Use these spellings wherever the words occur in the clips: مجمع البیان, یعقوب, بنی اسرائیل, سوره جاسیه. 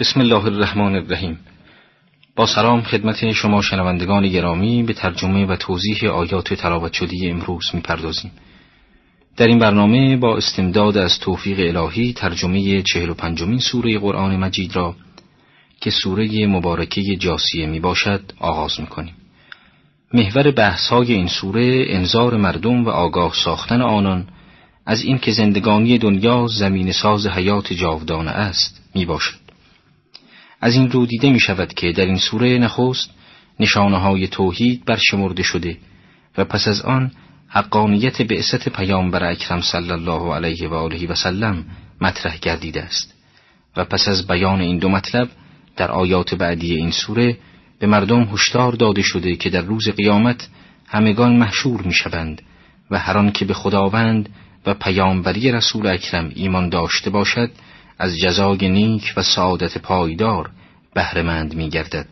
بسم الله الرحمن الرحیم. با سلام خدمت شما شنوندگان گرامی، به ترجمه و توضیح آیات تلاوت شده امروز می‌پردازیم. در این برنامه با استمداد از توفیق الهی ترجمه 45مین سوره قرآن مجید را که سوره مبارکه جاسیه میباشد آغاز می‌کنیم. محور بحث‌های این سوره انذار مردم و آگاه ساختن آنان از این که زندگانی دنیا زمین ساز حیات جاودانه است میباشد. از این رو دیده می شود که در این سوره نخست نشانه های توحید برشمرده شده و پس از آن حقانیت بعثت پیامبر اکرم صلی الله علیه و آله و سلم مطرح گردیده است و پس از بیان این دو مطلب در آیات بعدی این سوره به مردم هشدار داده شده که در روز قیامت همگان محشور می شوند و هر آن که به خداوند و پیامبری رسول اکرم ایمان داشته باشد از جزای نیک و سعادت پایدار بهره‌مند می‌گردد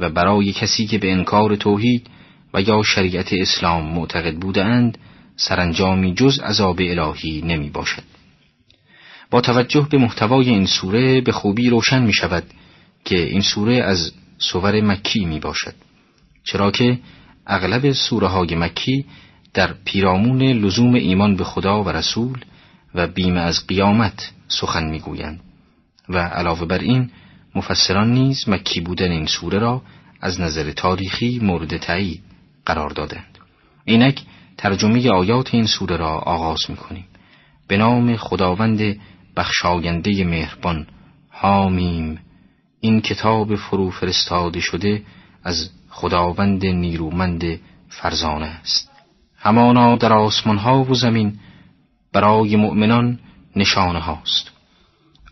و برای کسی که به انکار توحید و یا شریعت اسلام معتقد بودند سرانجامی جز عذاب الهی نمی‌باشد. با توجه به محتوای این سوره به خوبی روشن می‌شود که این سوره از سور مکی می‌باشد، چرا که اغلب سوره‌های مکی در پیرامون لزوم ایمان به خدا و رسول و بیم از قیامت سخن میگویند و علاوه بر این مفسران نیز مکی بودن این سوره را از نظر تاریخی مورد تایید قرار دادند. اینک ترجمه آیات این سوره را آغاز میکنیم. به نام خداوند بخشاینده مهربان، حامیم. این کتاب فرو فرستاده شده از خداوند نیرومند فرزانه است. همانا در آسمان ها و زمین برای مؤمنان نشانه هاست.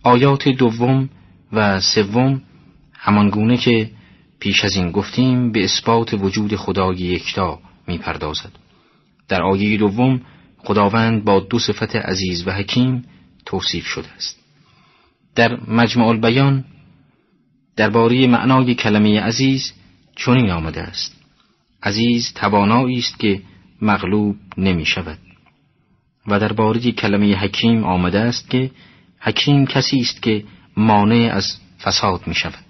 آیات دوم و سوم همانگونه که پیش از این گفتیم به اثبات وجود خدای یکتا می پردازد. در آیه دوم خداوند با دو صفت عزیز و حکیم توصیف شده است. در مجمع البیان درباره معنای کلمه عزیز چنین آمده است: عزیز توانایی است که مغلوب نمی شود. و درباره کلمه حکیم آمده است که حکیم کسی است که مانع از فساد می شود،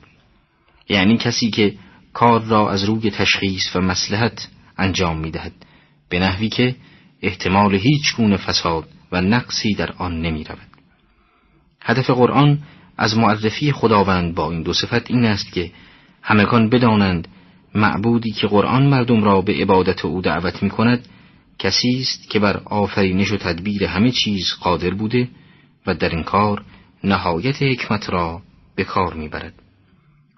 یعنی کسی که کار را از روی تشخیص و مصلحت انجام می دهد به نحوی که احتمال هیچ گونه فساد و نقصی در آن نمی رود. هدف قرآن از معرفی خداوند با این دو صفت این است که همگان بدانند معبودی که قرآن مردم را به عبادت او دعوت می کند کسی است که بر آفرینش و تدبیر همه چیز قادر بوده و در این کار نهایت حکمت را به کار میبرد.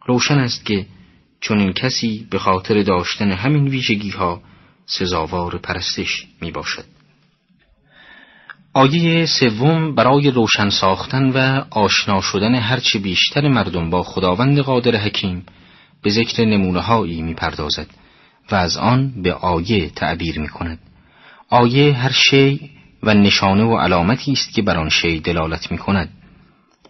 روشن است که چون این کسی به خاطر داشتن همین ویژگی ها سزاوار پرستش میباشد. آیه سوم برای روشن ساختن و آشنا شدن هرچه بیشتر مردم با خداوند قادر حکیم به ذکر نمونه هایی میپردازد و از آن به آیه تعبیر میکند. آیه هر شی و نشانه و علامتی است که بر آن شی دلالت می‌کند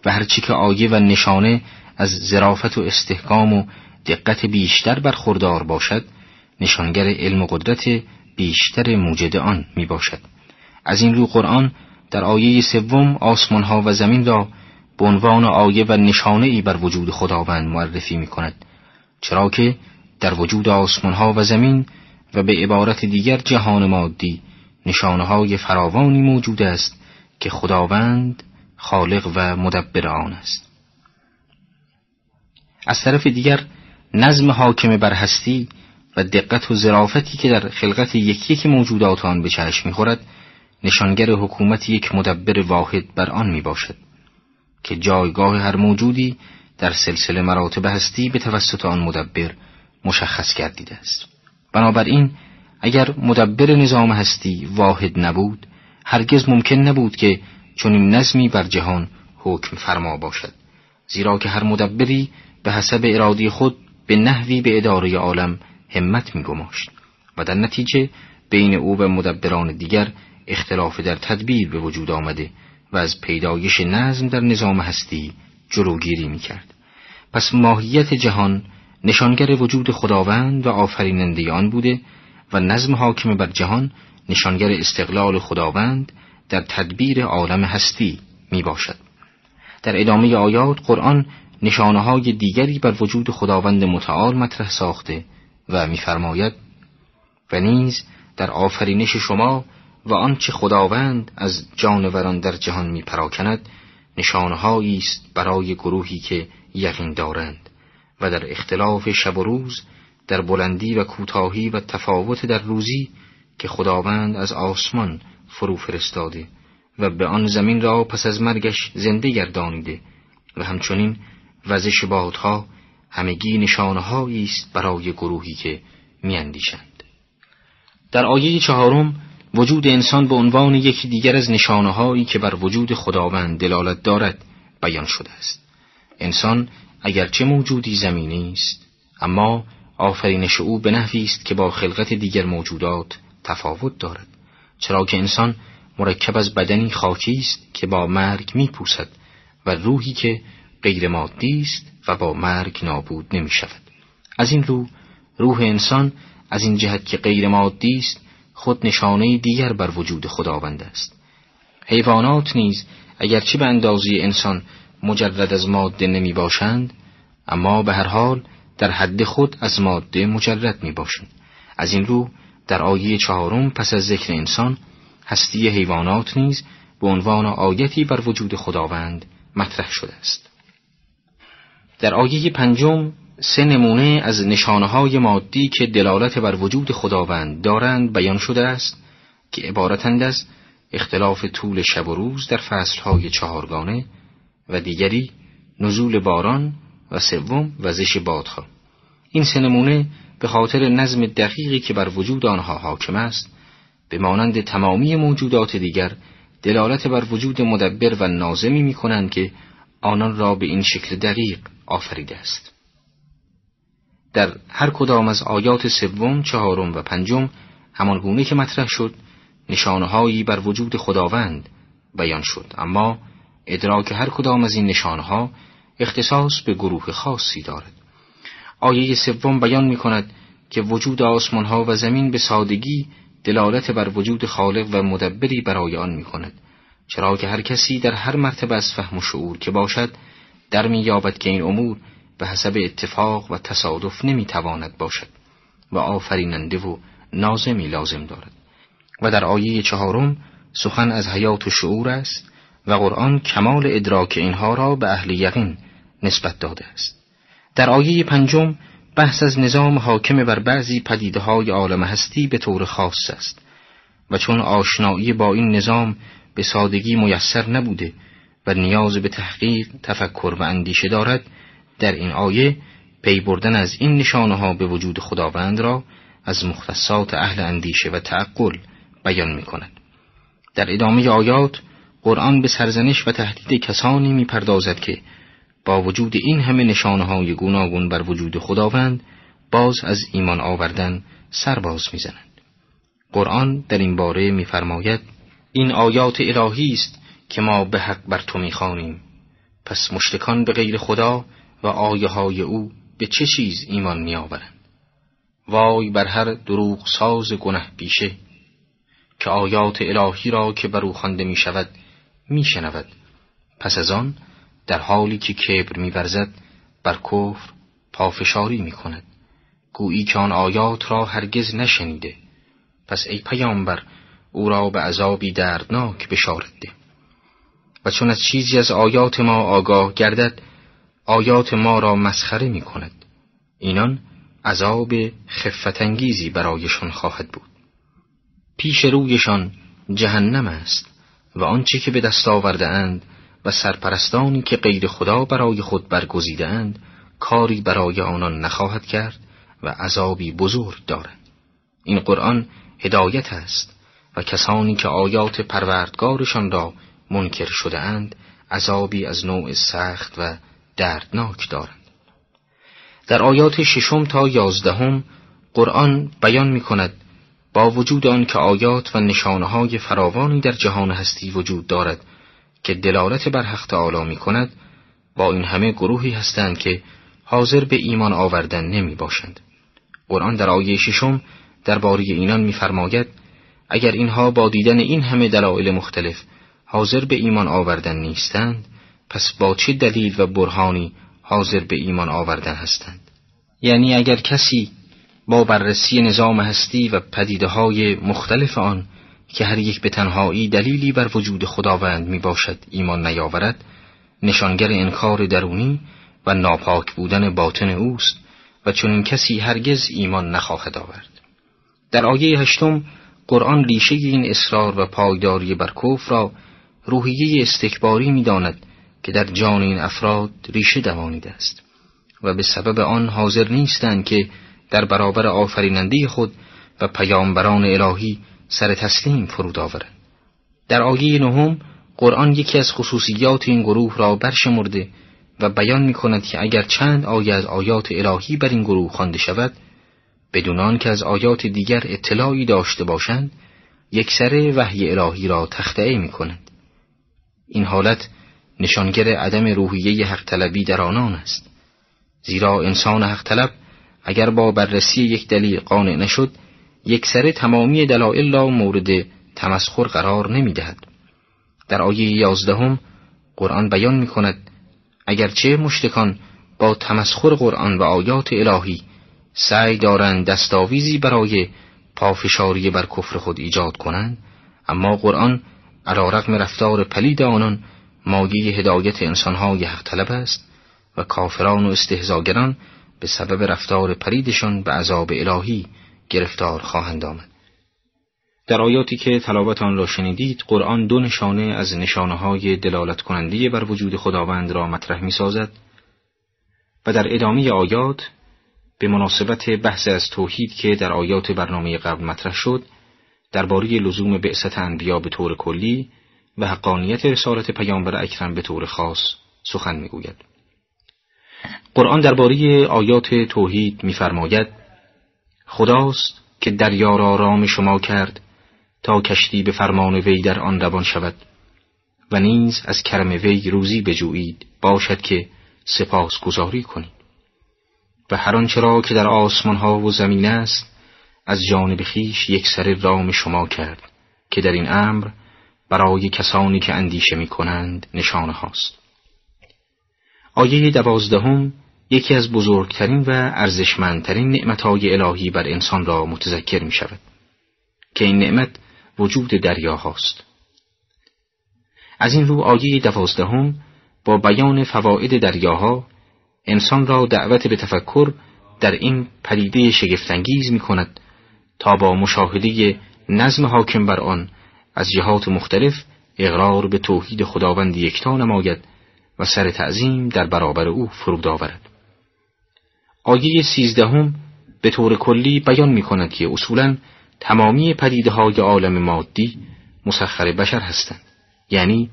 و هر چی که آیه و نشانه از ظرافت و استحکام و دقت بیشتر برخوردار باشد نشانگر علم و قدرت بیشتر موجد آن میباشد. از این رو قرآن در آیه سوم آسمان‌ها و زمین را به عنوان آیه و نشانه‌ای بر وجود خداوند معرفی می‌کند، چرا که در وجود آسمان‌ها و زمین و به عبارت دیگر جهان مادی نشانه‌های فراوانی موجود است که خداوند خالق و مدبر آن است. از طرف دیگر نظم حاکم بر هستی و دقت و ظرافتی که در خلقت یکی موجودات آن به چشم می‌خورد نشانگر حکومت یک مدبر واحد بر آن میباشد که جایگاه هر موجودی در سلسله مراتب هستی به توسط آن مدبر مشخص گردیده است. بنابراین اگر مدبر نظام هستی واحد نبود هرگز ممکن نبود که چنین نظمی بر جهان حکم فرما باشد، زیرا که هر مدبری به حسب اراده خود به نحوی به اداره عالم همت می‌گماشت و در نتیجه بین او و مدبران دیگر اختلاف در تدبیر به وجود آمده و از پیدایش نظم در نظام هستی جلوگیری می‌کرد. پس ماهیت جهان نشانگر وجود خداوند و آفریننده آن بوده و نظم حاکم بر جهان نشانگر استقلال خداوند در تدبیر عالم هستی می باشد. در ادامه آیات قرآن نشانه‌های دیگری بر وجود خداوند متعال مطرح ساخته و می‌فرماید: و نیز در آفرینش شما و آنچه خداوند از جانوران در جهان می‌پراکند نشانه‌هایی است برای گروهی که یقین دارند و در اختلاف شب و روز، در بلندی و کوتاهی و تفاوت در روزی که خداوند از آسمان فرو فرستاده و به آن زمین را پس از مرگش زنده گردانیده و همچنین وزش بادها، همگی نشانه‌هایی است برای گروهی که می‌اندیشند. در آیه 4 وجود انسان به عنوان یکی دیگر از نشانه‌هایی که بر وجود خداوند دلالت دارد بیان شده است. انسان اگرچه موجودی زمینی است، اما آفرینش او به نحوی است که با خلقت دیگر موجودات تفاوت دارد، چرا که انسان مرکب از بدنی خاکی است که با مرگ میپوسد و روحی که غیر مادی است و با مرگ نابود نمیشود. از این رو روح انسان از این جهت که غیر مادی است خود نشانه دیگر بر وجود خداوند است. حیوانات نیز اگرچه به اندازه انسان مجرد از ماده نمی باشند، اما به هر حال در حد خود از ماده مجرد می باشند. از این رو در آیه 4 پس از ذکر انسان، هستی حیوانات نیز به عنوان آیتی بر وجود خداوند مطرح شده است. در آیه 5 سه نمونه از نشانه‌های مادی که دلالت بر وجود خداوند دارند بیان شده است که عبارتند از اختلاف طول شب و روز در فصل‌های چهارگانه و دیگری نزول باران و سوم وزش بادها. این سه نمونه به خاطر نظم دقیقی که بر وجود آنها حاکم است، به مانند تمامی موجودات دیگر دلالت بر وجود مدبر و ناظمی می‌کنند که آنان را به این شکل دقیق آفریده است. در هر کدام از آیات 2، 4 و 5 همانگونه که مطرح شد نشانه‌هایی بر وجود خداوند بیان شد، اما ادراک هر کدام از این نشانه‌ها اختصاص به گروه خاصی دارد. آیه 2 بیان می‌کند که وجود آسمان‌ها و زمین به سادگی دلالت بر وجود خالق و مدبری برای آن می‌کند، چرا که هر کسی در هر مرتبه از فهم و شعور که باشد در می‌یابد که این امور به حسب اتفاق و تصادف نمی‌تواند باشد و آفریننده و ناظمی لازم دارد. و در آیه 4 سخن از حیات و شعور است و قرآن کمال ادراک اینها را به اهل یقین نسبت داده است. در آیه 5 بحث از نظام حاکم بر بعضی پدیده‌های عالم هستی به طور خاص است و چون آشنایی با این نظام به سادگی میسر نبوده و نیاز به تحقیق، تفکر و اندیشه دارد، در این آیه پی بردن از این نشانه‌ها به وجود خداوند را از مختصات اهل اندیشه و تعقل بیان می‌کند. در ادامه آیات قرآن به سرزنش و تهدید کسانی می‌پردازد که با وجود این همه نشانه‌های گوناگون بر وجود خداوند باز از ایمان آوردن سرباز می‌زنند. قرآن در این باره می‌فرماید: این آیات الهی است که ما به حق بر تو می‌خوانیم، پس مشرکان به غیر خدا و آیه‌های او به چه چیز ایمان می‌آورند؟ وای بر هر دروغ ساز گنه پیشه که آیات الهی را که بر او خوانده می‌شود می‌شنود، پس از آن در حالی که کبر می‌ورزد بر کفر پافشاری می‌کند، گویی که آن آیات را هرگز نشنیده. پس ای پیامبر او را به عذابی دردناک بشارت ده. و چون از چیزی از آیات ما آگاه گردد آیات ما را مسخره می‌کند، اینان عذاب خفت‌انگیزی برایشان خواهد بود. پیش رویشان جهنم است و آنچه که به دست آورده اند و سرپرستانی که غیر خدا برای خود برگزیده اند کاری برای آنان نخواهد کرد و عذابی بزرگ دارند. این قرآن هدایت است و کسانی که آیات پروردگارشان را منکر شده اند عذابی از نوع سخت و دردناک دارند. در آیات 6 تا 11 قرآن بیان می کند با وجود آن که آیات و نشانه‌های فراوانی در جهان هستی وجود دارد که دلالت بر حق تعالی می کند، با این همه گروهی هستند که حاضر به ایمان آوردن نمی باشند. قرآن در آیه 6 درباره اینان می فرماید: اگر اینها با دیدن این همه دلایل مختلف حاضر به ایمان آوردن نیستند، پس با چه دلیل و برهانی حاضر به ایمان آوردن هستند. یعنی اگر کسی با بررسی نظام هستی و پدیده‌های مختلف آن که هر یک به تنهایی دلیلی بر وجود خداوند می باشد ایمان نیاورد، نشانگر انکار درونی و ناپاک بودن باطن اوست و چنین کسی هرگز ایمان نخواهد آورد. در آیه 8 قرآن ریشه این اصرار و پایداری بر کفر را روحیه استکباری می داند که در جان این افراد ریشه دوانیده است و به سبب آن حاضر نیستند که در برابر آفریننده خود و پیامبران الهی سر تسلیم فرود آورند. در آیه 9 قرآن یکی از خصوصیات این گروه را برشمرده و بیان می کند که اگر چند آیه از آیات الهی بر این گروه خوانده شود، بدون آن که از آیات دیگر اطلاعی داشته باشند، یکسره وحی الهی را تخطئه می کند. این حالت نشانگر عدم روحیه حق طلبی در آنان است، زیرا انسان حق طلب اگر با بررسی یک دلیل قانع نشد، یکسره تمامی دلایل را مورد تمسخر قرار نمی دهد. در آیه 11 قرآن بیان می کند اگرچه مشتکان با تمسخر قرآن و آیات الهی سعی دارند دستاویزی برای پافشاری بر کفر خود ایجاد کنند، اما قرآن علیرغم رفتار پلید آنان مایه هدایت انسان‌های حق طلب است و کافران و استهزاگران به سبب رفتار پلیدشان به عذاب الهی گرفتار خواهند آمد. در آیاتی که تلاوت آن را شنیدید، قرآن 2 نشانه از نشانه‌های دلالت کننده بر وجود خداوند را مطرح می‌سازد و در ادامه آیات به مناسبت بحث از توحید که در آیات برنامه قبل مطرح شد، درباره لزوم بعثت انبیا به طور کلی و حقانیت رسالت پیامبر اکرم به طور خاص سخن می‌گوید. قرآن درباره آیات توحید می‌فرماید: خداست که دریا را آرام شما کرد تا کشتی به فرمان وی در آن روان شود و نیز از کرم وی روزی بجویید باشد که سپاسگزاری کنید و هر آنچه را که در آسمان ها و زمین است از جانب خویش یکسره رام شما کرد که در این امر برای کسانی که اندیشه می کنند نشانه هاست. آیه 12 یکی از بزرگترین و ارزشمندترین نعمت‌های الهی بر انسان را متذکر می شود که این نعمت وجود دریا هاست. از این رو آیه 12 با بیان فواید دریاها انسان را دعوت به تفکر در این پدیده شگفت‌انگیز می کند تا با مشاهده نظم حاکم بر آن از جهات مختلف اقرار به توحید خداوند یکتا نماید و سر تعظیم در برابر او فرود آورد. آیه 13 به طور کلی بیان می کند که اصولاً تمامی پدیده‌های عالم مادی مسخر بشر هستند، یعنی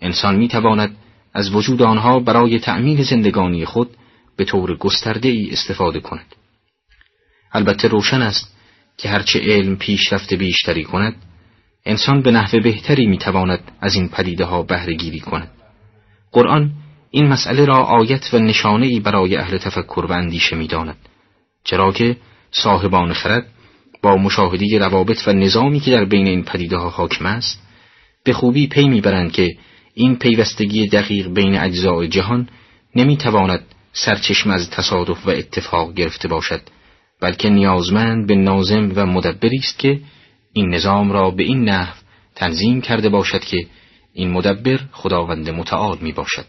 انسان می تواند از وجود آنها برای تأمین زندگانی خود به طور گسترده‌ای استفاده کند. البته روشن است که هرچه علم پیشرفت بیشتری کند، انسان به نحو بهتری می تواند از این پدیده‌ها بهره گیری کند. قرآن این مسئله را آیت و نشانه‌ای برای اهل تفکر و اندیشه می‌داند، چرا که صاحبان خرد با مشاهده روابط و نظامی که در بین این پدیده‌ها حاکم است، به خوبی پی می‌برند که این پیوستگی دقیق بین اجزای جهان نمی‌تواند سرچشمه از تصادف و اتفاق گرفته باشد، بلکه نیازمند به ناظم و مدبری است که این نظام را به این نحو تنظیم کرده باشد که این مدبر خداوند متعال میباشد.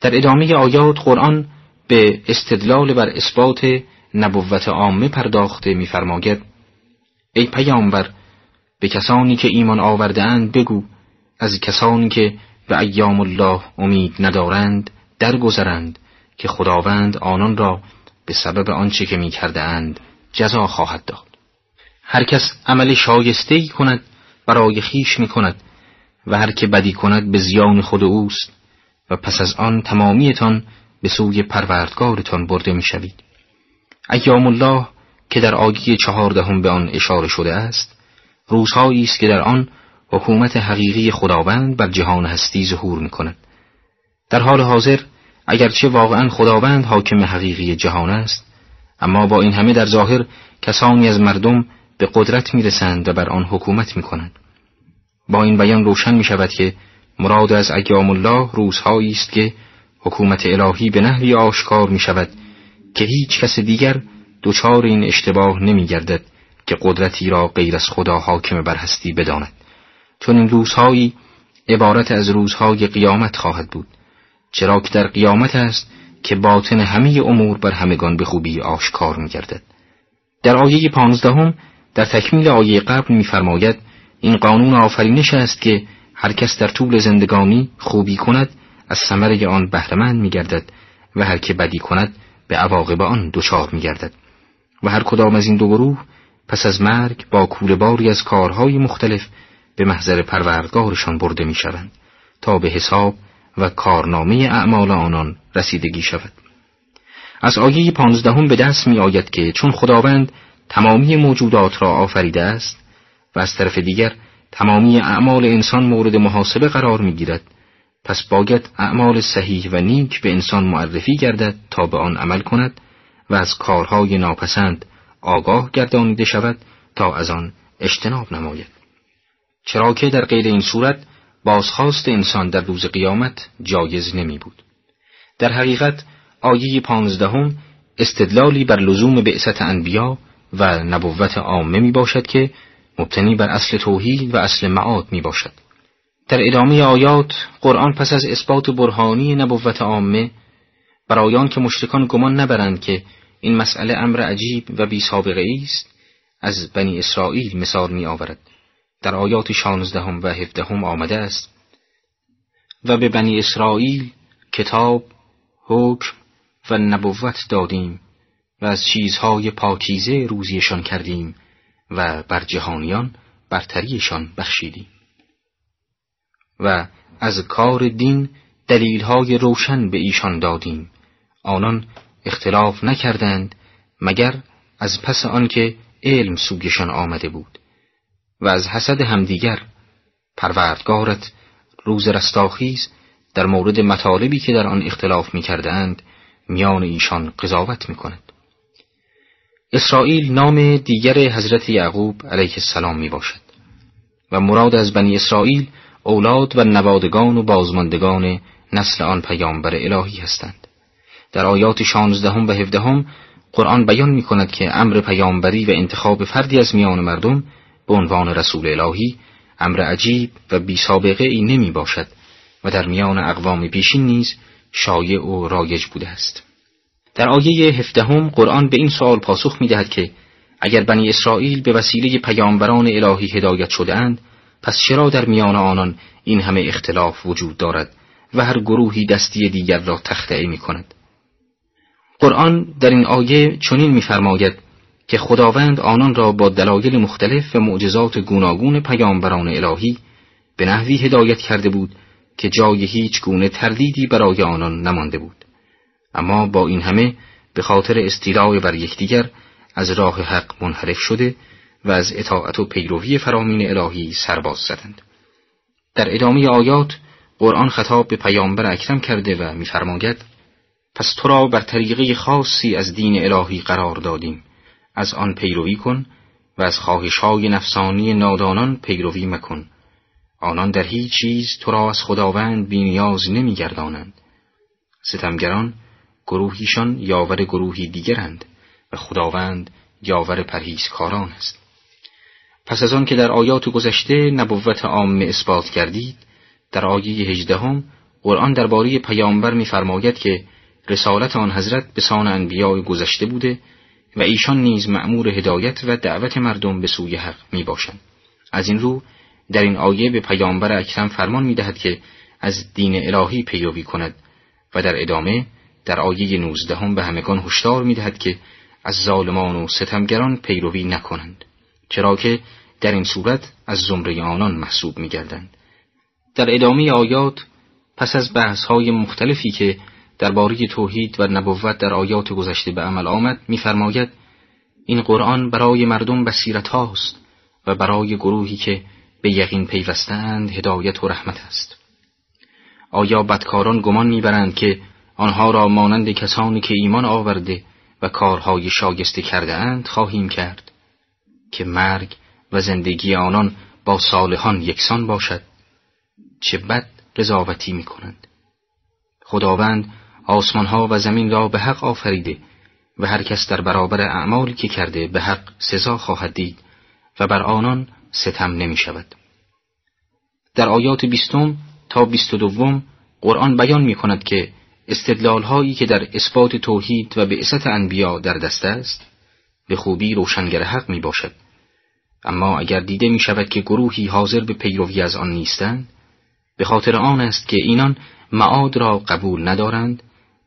در ادامه آیات قرآن به استدلال بر اثبات نبوت عامه پرداخته می‌فرماید: ای پیامبر، به کسانی که ایمان آورده‌اند بگو از کسانی که به ایام الله امید ندارند درگذرند که خداوند آنان را به سبب آنچه که می‌کرده‌اند جزا خواهد داد. هر کس عمل شایسته‌ای کند برای خویش می‌کند و هر که بدی کند به زیان خود اوست و پس از آن تمامیتان به سوی پروردگارتان برده می شوید. ایام الله که در آیه 14 به آن اشاره شده است، روزهایی است که در آن حکومت حقیقی خداوند بر جهان هستی ظهور می کند. در حال حاضر اگرچه واقعا خداوند حاکم حقیقی جهان است، اما با این همه در ظاهر کسانی از مردم به قدرت می رسند و بر آن حکومت می کنند. با این بیان روشن می شود که مراد از ایام الله روزهایی است که حکومت الهی به نحوی آشکار می شود که هیچ کس دیگر دچار این اشتباه نمی گردد که قدرتی را غیر از خدا حاکم بر هستی بداند. چون این روزهایی عبارت از روزهای قیامت خواهد بود، چرا که در قیامت است که باطن همه امور بر همگان به خوبی آشکار می گردد. در آیه 15 در تکمیل آیه قبل می فرماید این قانون آفرینش است که هر کس در طول زندگانی خوبی کند از ثمره آن بهره مند می گردد و هر که بدی کند به عواقب آن دچار می گردد و هر کدام از این دو گروه پس از مرگ با کوره باری از کارهای مختلف به محضر پروردگارشان برده می شوند تا به حساب و کارنامه اعمال آنان رسیدگی شود. از آیه 15 به دست می آید که چون خداوند تمامی موجودات را آفریده است و از طرف دیگر تمامی اعمال انسان مورد محاسبه قرار می گیرد، پس باید اعمال صحیح و نیک به انسان معرفی گردد تا به آن عمل کند و از کارهای ناپسند آگاه گردانیده شود تا از آن اجتناب نماید، چرا که در غیر این صورت بازخواست انسان در روز قیامت جایز نمی بود. در حقیقت آیه 15 استدلالی بر لزوم بعثت انبیا و نبوت عامه می باشد که مبتنی بر اصل توحید و اصل معاد می باشد. در ادامه آیات قرآن پس از اثبات برهانی نبوت عامه برای آن که مشرکان گمان نبرند که این مسئله امر عجیب و بی سابقه است، از بنی اسرائیل مثال می آورد. در آیات 16 و 17 آمده است و به بنی اسرائیل کتاب، حکم و نبوت دادیم و از چیزهای پاکیزه روزیشان کردیم و بر جهانیان برتریشان بخشیدیم. و از کار دین دلیلهای روشن به ایشان دادیم، آنان اختلاف نکردند مگر از پس آنکه علم سویشان آمده بود و از حسد همدیگر. پروردگارت روز رستاخیز در مورد مطالبی که در آن اختلاف می‌کردند میان ایشان قضاوت می‌کند. اسرائیل نام دیگر حضرت یعقوب علیه السلام میباشد و مراد از بنی اسرائیل اولاد و نوادگان و بازماندگان نسل آن پیامبر الهی هستند. در آیات 16 و 17 قرآن بیان می‌کند که امر پیامبری و انتخاب فردی از میان مردم به عنوان رسول الهی امر عجیب و بی سابقه ای نمی باشد و در میان اقوام پیشین نیز شایع و رایج بوده است. در آیه 17 قرآن به این سوال پاسخ می دهد که اگر بنی اسرائیل به وسیله پیامبران الهی هدایت شده اند، پس چرا در میان آنان این همه اختلاف وجود دارد و هر گروهی دستی دیگر را تخطئه می کند؟ قرآن در این آیه چنین می فرماید که خداوند آنان را با دلایل مختلف و معجزات گوناگون پیامبران الهی به نحوی هدایت کرده بود که جای هیچ گونه تردیدی برای آنان نمانده بود، اما با این همه به خاطر استیلاء بر یکدیگر از راه حق منحرف شده و از اطاعت و پیروی فرامین الهی سرباز زدند. در ادامه آیات قرآن خطاب به پیامبر اکرم کرده و می‌فرماید پس تو را بر طریقه خاصی از دین الهی قرار دادیم، از آن پیروی کن و از خواهش‌های نفسانی نادانان پیروی مکن. آنان در هیچ چیز تو را از خداوند بی‌نیاز نمی‌گردانند. ستمگران گروهیشان یاور گروهی دیگرند و خداوند یاور پرهیزکاران است. پس از آن که در آیات گذشته نبوت عامه اثبات کردید، در آیه 18 قرآن درباره پیامبر می‌فرماید که رسالت آن حضرت به سان انبیاء گذشته بوده و ایشان نیز مأمور هدایت و دعوت مردم به سوی حق می باشند. از این رو در این آیه به پیامبر اکرم فرمان می دهد که از دین الهی پیروی کند و در ادامه در آیه 19 به همگان هشدار می دهد که از ظالمان و ستمگران پیروی نکنند، چرا که در این صورت از زمره آنان محسوب می گردند. در ادامه آیات پس از بحث‌های مختلفی که درباره توحید و نبوت در آیات گذشته به عمل آمد می‌فرماید این قرآن برای مردم بصیرت هاست و برای گروهی که به یقین پیوستند هدایت و رحمت است. آیا بدکاران گمان می‌برند که آنها را مانند کسانی که ایمان آورده و کارهای شایسته کرده اند خواهیم کرد که مرگ و زندگی آنان با صالحان یکسان باشد؟ چه بد قضاوتی می‌کنند. خداوند آسمانها و زمین را به حق آفریده و هر کس در برابر اعمالی که کرده به حق سزا خواهد دید و بر آنان ستم نمی شود. در آیات 20 تا 22 قرآن بیان می کند که استدلال هایی که در اثبات توحید و بعثت انبیا در دست است به خوبی روشنگر حق می باشد. اما اگر دیده می شود که گروهی حاضر به پیروی از آن نیستند، به خاطر آن است که اینان معاد را قبول ندارند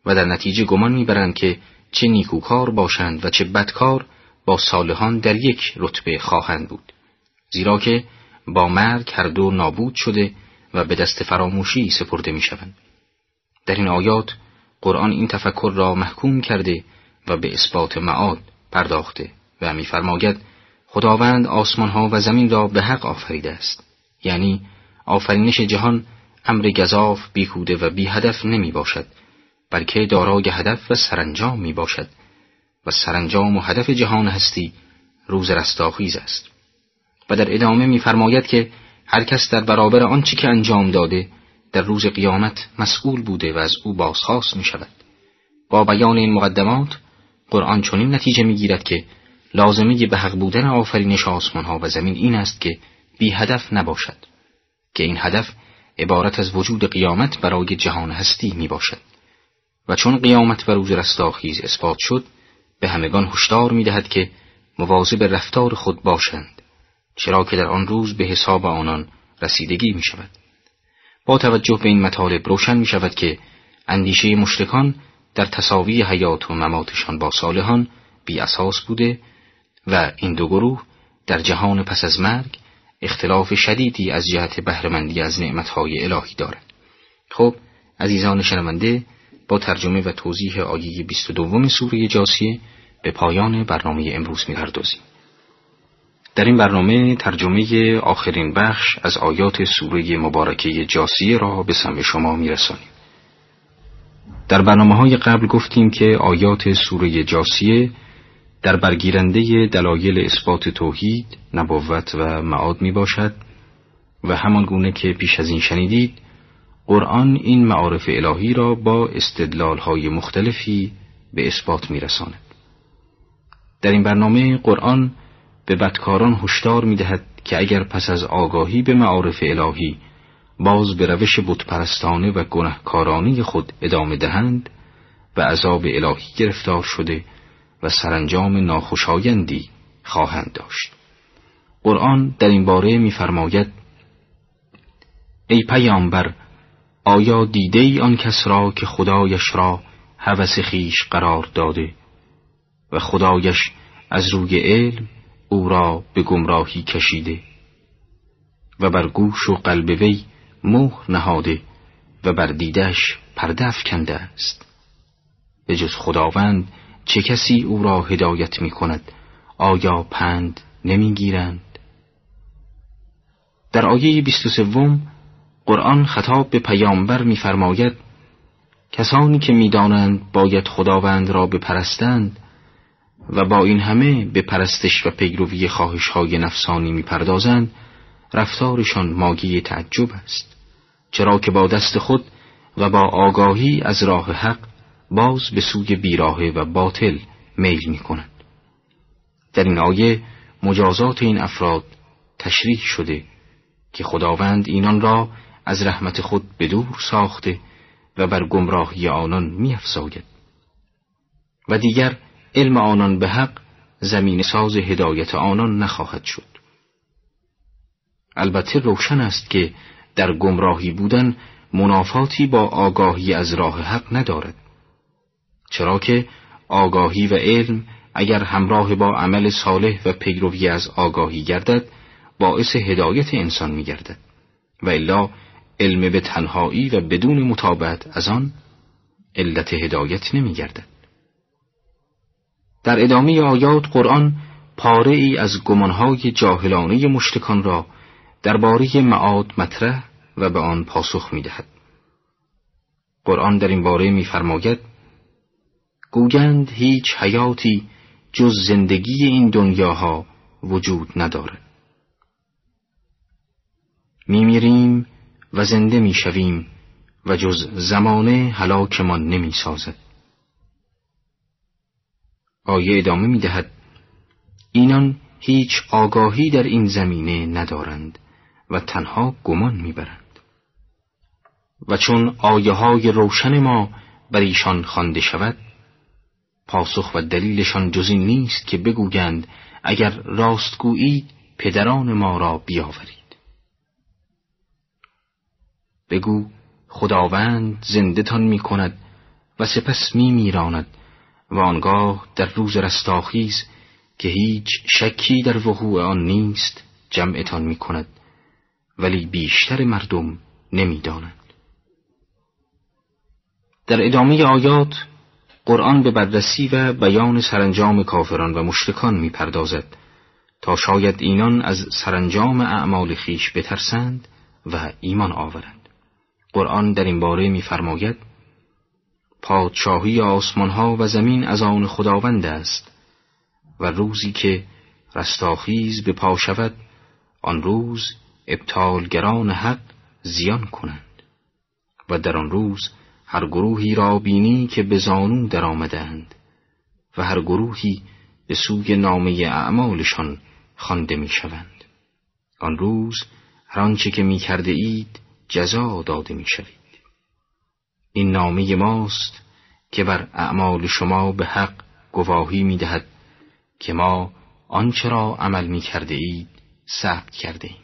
و در نتیجه گمان می برند که چه نیکوکار باشند و چه بدکار با صالحان در یک رتبه خواهند بود، زیرا که با مرگ هر دو نابود شده و به دست فراموشی سپرده می شوند. در این آیات قرآن این تفکر را محکوم کرده و به اثبات معاد پرداخته و می فرماید خداوند آسمانها و زمین را به حق آفریده است، یعنی آفرینش جهان امر گزاف، بیهوده و بی هدف نمی باشد، بلکه دارای هدف و سرانجام می باشد و سرانجام و هدف جهان هستی روز رستاخیز است. و در ادامه می فرماید که هر کس در برابر آنچه که انجام داده در روز قیامت مسئول بوده و از او بازخواست می شود. با بیان این مقدمات قرآن چنین نتیجه می گیرد که لازمه به حق بودن آفرینش آسمان ها و زمین این است که بی هدف نباشد، که این هدف عبارت از وجود قیامت برای جهان هستی می باشد. و چون قیامت و روز رستاخیز اثبات شد، به همگان هشدار می دهد که مواظب رفتار خود باشند، چرا که در آن روز به حساب آنان رسیدگی می شود. با توجه به این مطالب روشن می شود که اندیشه مشرکان در تساوی حیات و مماتشان با صالحان بی اساس بوده و این دو گروه در جهان پس از مرگ اختلاف شدیدی از جهت بهره‌مندی از نعمتهای الهی دارند. خب عزیزان شنونده، با ترجمه و توضیح آیه 22 سوره جاسیه به پایان برنامه امروز می‌پردازیم. در این برنامه ترجمه آخرین بخش از آیات سوره مبارکه جاسیه را به سمع شما می‌رسانیم. در برنامه‌های قبل گفتیم که آیات سوره جاسیه در برگیرنده دلایل اثبات توحید، نبوت و معاد می باشد و همان گونه که پیش از این شنیدید قرآن این معارف الهی را با استدلال‌های مختلفی به اثبات می رساند. در این برنامه قرآن به بدکاران هشدار می دهد که اگر پس از آگاهی به معارف الهی باز به روش بتپرستانه و گناهکارانه خود ادامه دهند و عذاب الهی گرفتار شده و سرانجام ناخوشایندی خواهند داشت. قرآن در این باره می‌فرماید: ای پیامبر، آیا دیده‌ای آن کس را که خدایش را هوس خویش قرار داده و خدایش از روی علم او را به گمراهی کشیده و بر گوش و قلب وی مهر نهاده و بر دیدش پرده افکنده است؟ به جز خداوند چه کسی او را هدایت می کند؟ آیا پند نمی گیرند؟ در آیه 23 قرآن خطاب به پیامبر می فرماید: کسانی که می دانند باید خداوند را بپرستند و با این همه به پرستش و پیروی خواهش های نفسانی می پردازند، رفتارشان مایه تعجب است، چرا که با دست خود و با آگاهی از راه حق باز به سوی بیراهه و باطل میل می کند. در این آیه مجازات این افراد تشریح شده که خداوند اینان را از رحمت خود به دور ساخته و بر گمراهی آنان می افزاید و دیگر علم آنان به حق زمین ساز هدایت آنان نخواهد شد. البته روشن است که در گمراهی بودن منافاتی با آگاهی از راه حق ندارد، چرا که آگاهی و علم اگر همراه با عمل صالح و پیروی از آگاهی گردد باعث هدایت انسان می گردد و الا علم به تنهایی و بدون مطابقت از آن علت هدایت نمی گردد. در ادامه آیات قرآن پاره ای از گمانهای جاهلانه مشرکان را درباره معاد مطرح و به آن پاسخ می دهد. قرآن در این باره می فرماید: گویند هیچ حیاتی جز زندگی این دنیاها وجود نداره. میمیریم و زنده میشویم و جز زمانه هلاکمان نمی سازد. آیه ادامه می دهد اینان هیچ آگاهی در این زمینه ندارند و تنها گمان می برند. و چون آیه های روشن ما بر ایشان خوانده شود پاسخ و دلیلشان جز این نیست که بگویند اگر راستگویی پدران ما را بیاورید. بگو خداوند زنده‌تان می‌کند و سپس می‌میراند و آنگاه در روز رستاخیز که هیچ شکی در وقوع آن نیست جمعتان می‌کند، ولی بیشتر مردم نمی‌دانند. در ادامه آیات قرآن به بررسی و بیان سرانجام کافران و مشرکان می‌پردازد تا شاید اینان از سرانجام اعمال خیش بترسند و ایمان آورند. قرآن در این باره می‌فرماید پادشاهی آسمان‌ها و زمین از آن خداوند است و روزی که رستاخیز به پا شود آن روز ابطالگران حق زیان کنند و در آن روز هر گروهی را بینی که به زانو در آمدند و هر گروهی به سوی نامه اعمالشان خوانده می‌شوند. آن روز هر آنچه که می‌کرده اید جزا داده می‌شوید. این نامه ماست که بر اعمال شما به حق گواهی می‌دهد که ما آنچه را عمل می‌کرده اید ثبت کرده ایم.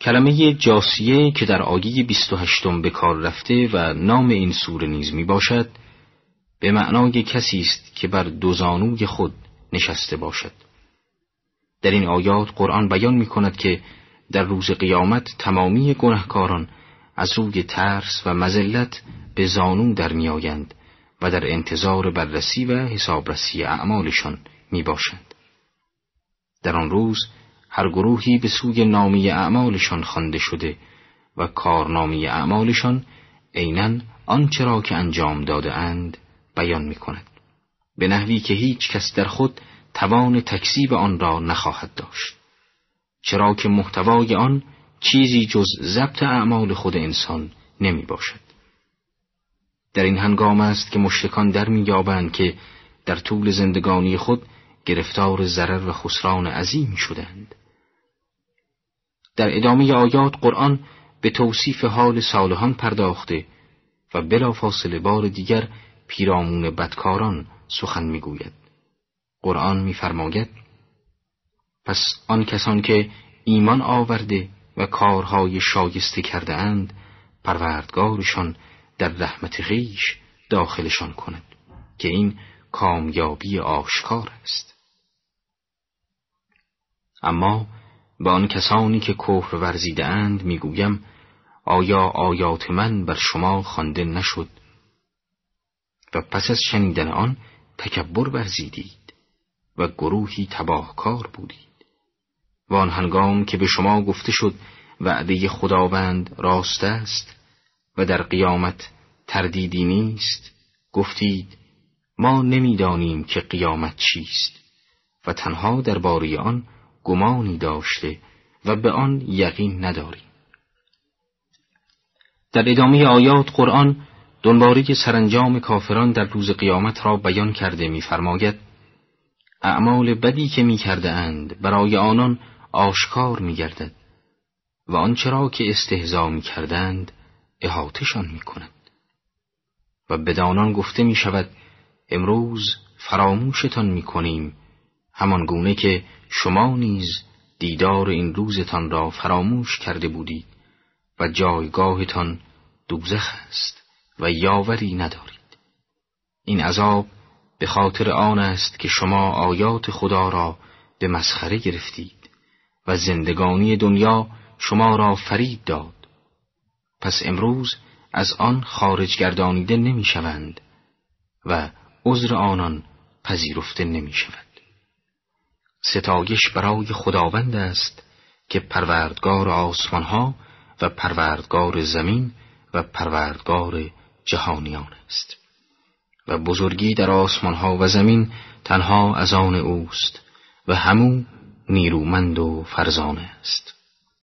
کلمه جاسیه که در آیه 28 به کار رفته و نام این سوره نیز می باشد به معنای کسی است که بر دو زانوی خود نشسته باشد. در این آیات قرآن بیان می کند که در روز قیامت تمامی گناهکاران از روی ترس و مذلت به زانو در می آیند و در انتظار بررسی و حسابرسی اعمالشان می باشند. در آن روز هر گروهی به سوی نامه اعمالشان خوانده شده و کارنامه اعمالشان عیناً آنچه را که انجام داده اند بیان می کند، به نحوی که هیچ کس در خود توان تکذیب آن را نخواهد داشت، چرا که محتوای آن چیزی جز ضبط اعمال خود انسان نمی باشد. در این هنگام است که مشرکان در می یابند که در طول زندگانی خود گرفتار ضرر و خسران عظیم شدند. در ادامه آیات قرآن به توصیف حال صالحان پرداخته و بلافاصله بار دیگر پیرامون بدکاران سخن میگوید. قرآن میفرماید پس آن کسان که ایمان آورده و کارهای شایسته کرده اند پروردگارشان در رحمت خویش داخلشان کند که این کامیابی آشکار است. اما به آن کسانی که کفر ورزیده اند میگویم آیا آیات من بر شما خوانده نشد و پس از شنیدن آن تکبر ورزیدید و گروهی تباهکار بودید؟ و آن هنگام که به شما گفته شد وعده خداوند راست است و در قیامت تردیدی نیست گفتید ما نمی‌دانیم که قیامت چیست و تنها درباره آن گمانی داشته و به آن یقین نداریم. در ادامه آیات قرآن دنباله سرانجام کافران در روز قیامت را بیان کرده می‌فرماید اعمال بدی که می‌کرده اند برای آنان آشکار می‌گردد و آنچه را که استهزا می‌کردند احاطه‌شان می‌کند و بدانان گفته می‌شود امروز فراموشتان می‌کنیم همان گونه که شما نیز دیدار این روزتان را فراموش کرده بودید و جایگاهتان دوزخ است و یاوری ندارید. این عذاب به خاطر آن است که شما آیات خدا را به مسخره گرفتید و زندگانی دنیا شما را فریب داد. پس امروز از آن خارج گردانیده نمی‌شوند و عذر آنان پذیرفته نمی شود. ستایش برای خداوند است که پروردگار آسمانها و پروردگار زمین و پروردگار جهانیان است و بزرگی در آسمانها و زمین تنها از آن اوست و همو نیرومند و فرزانه است.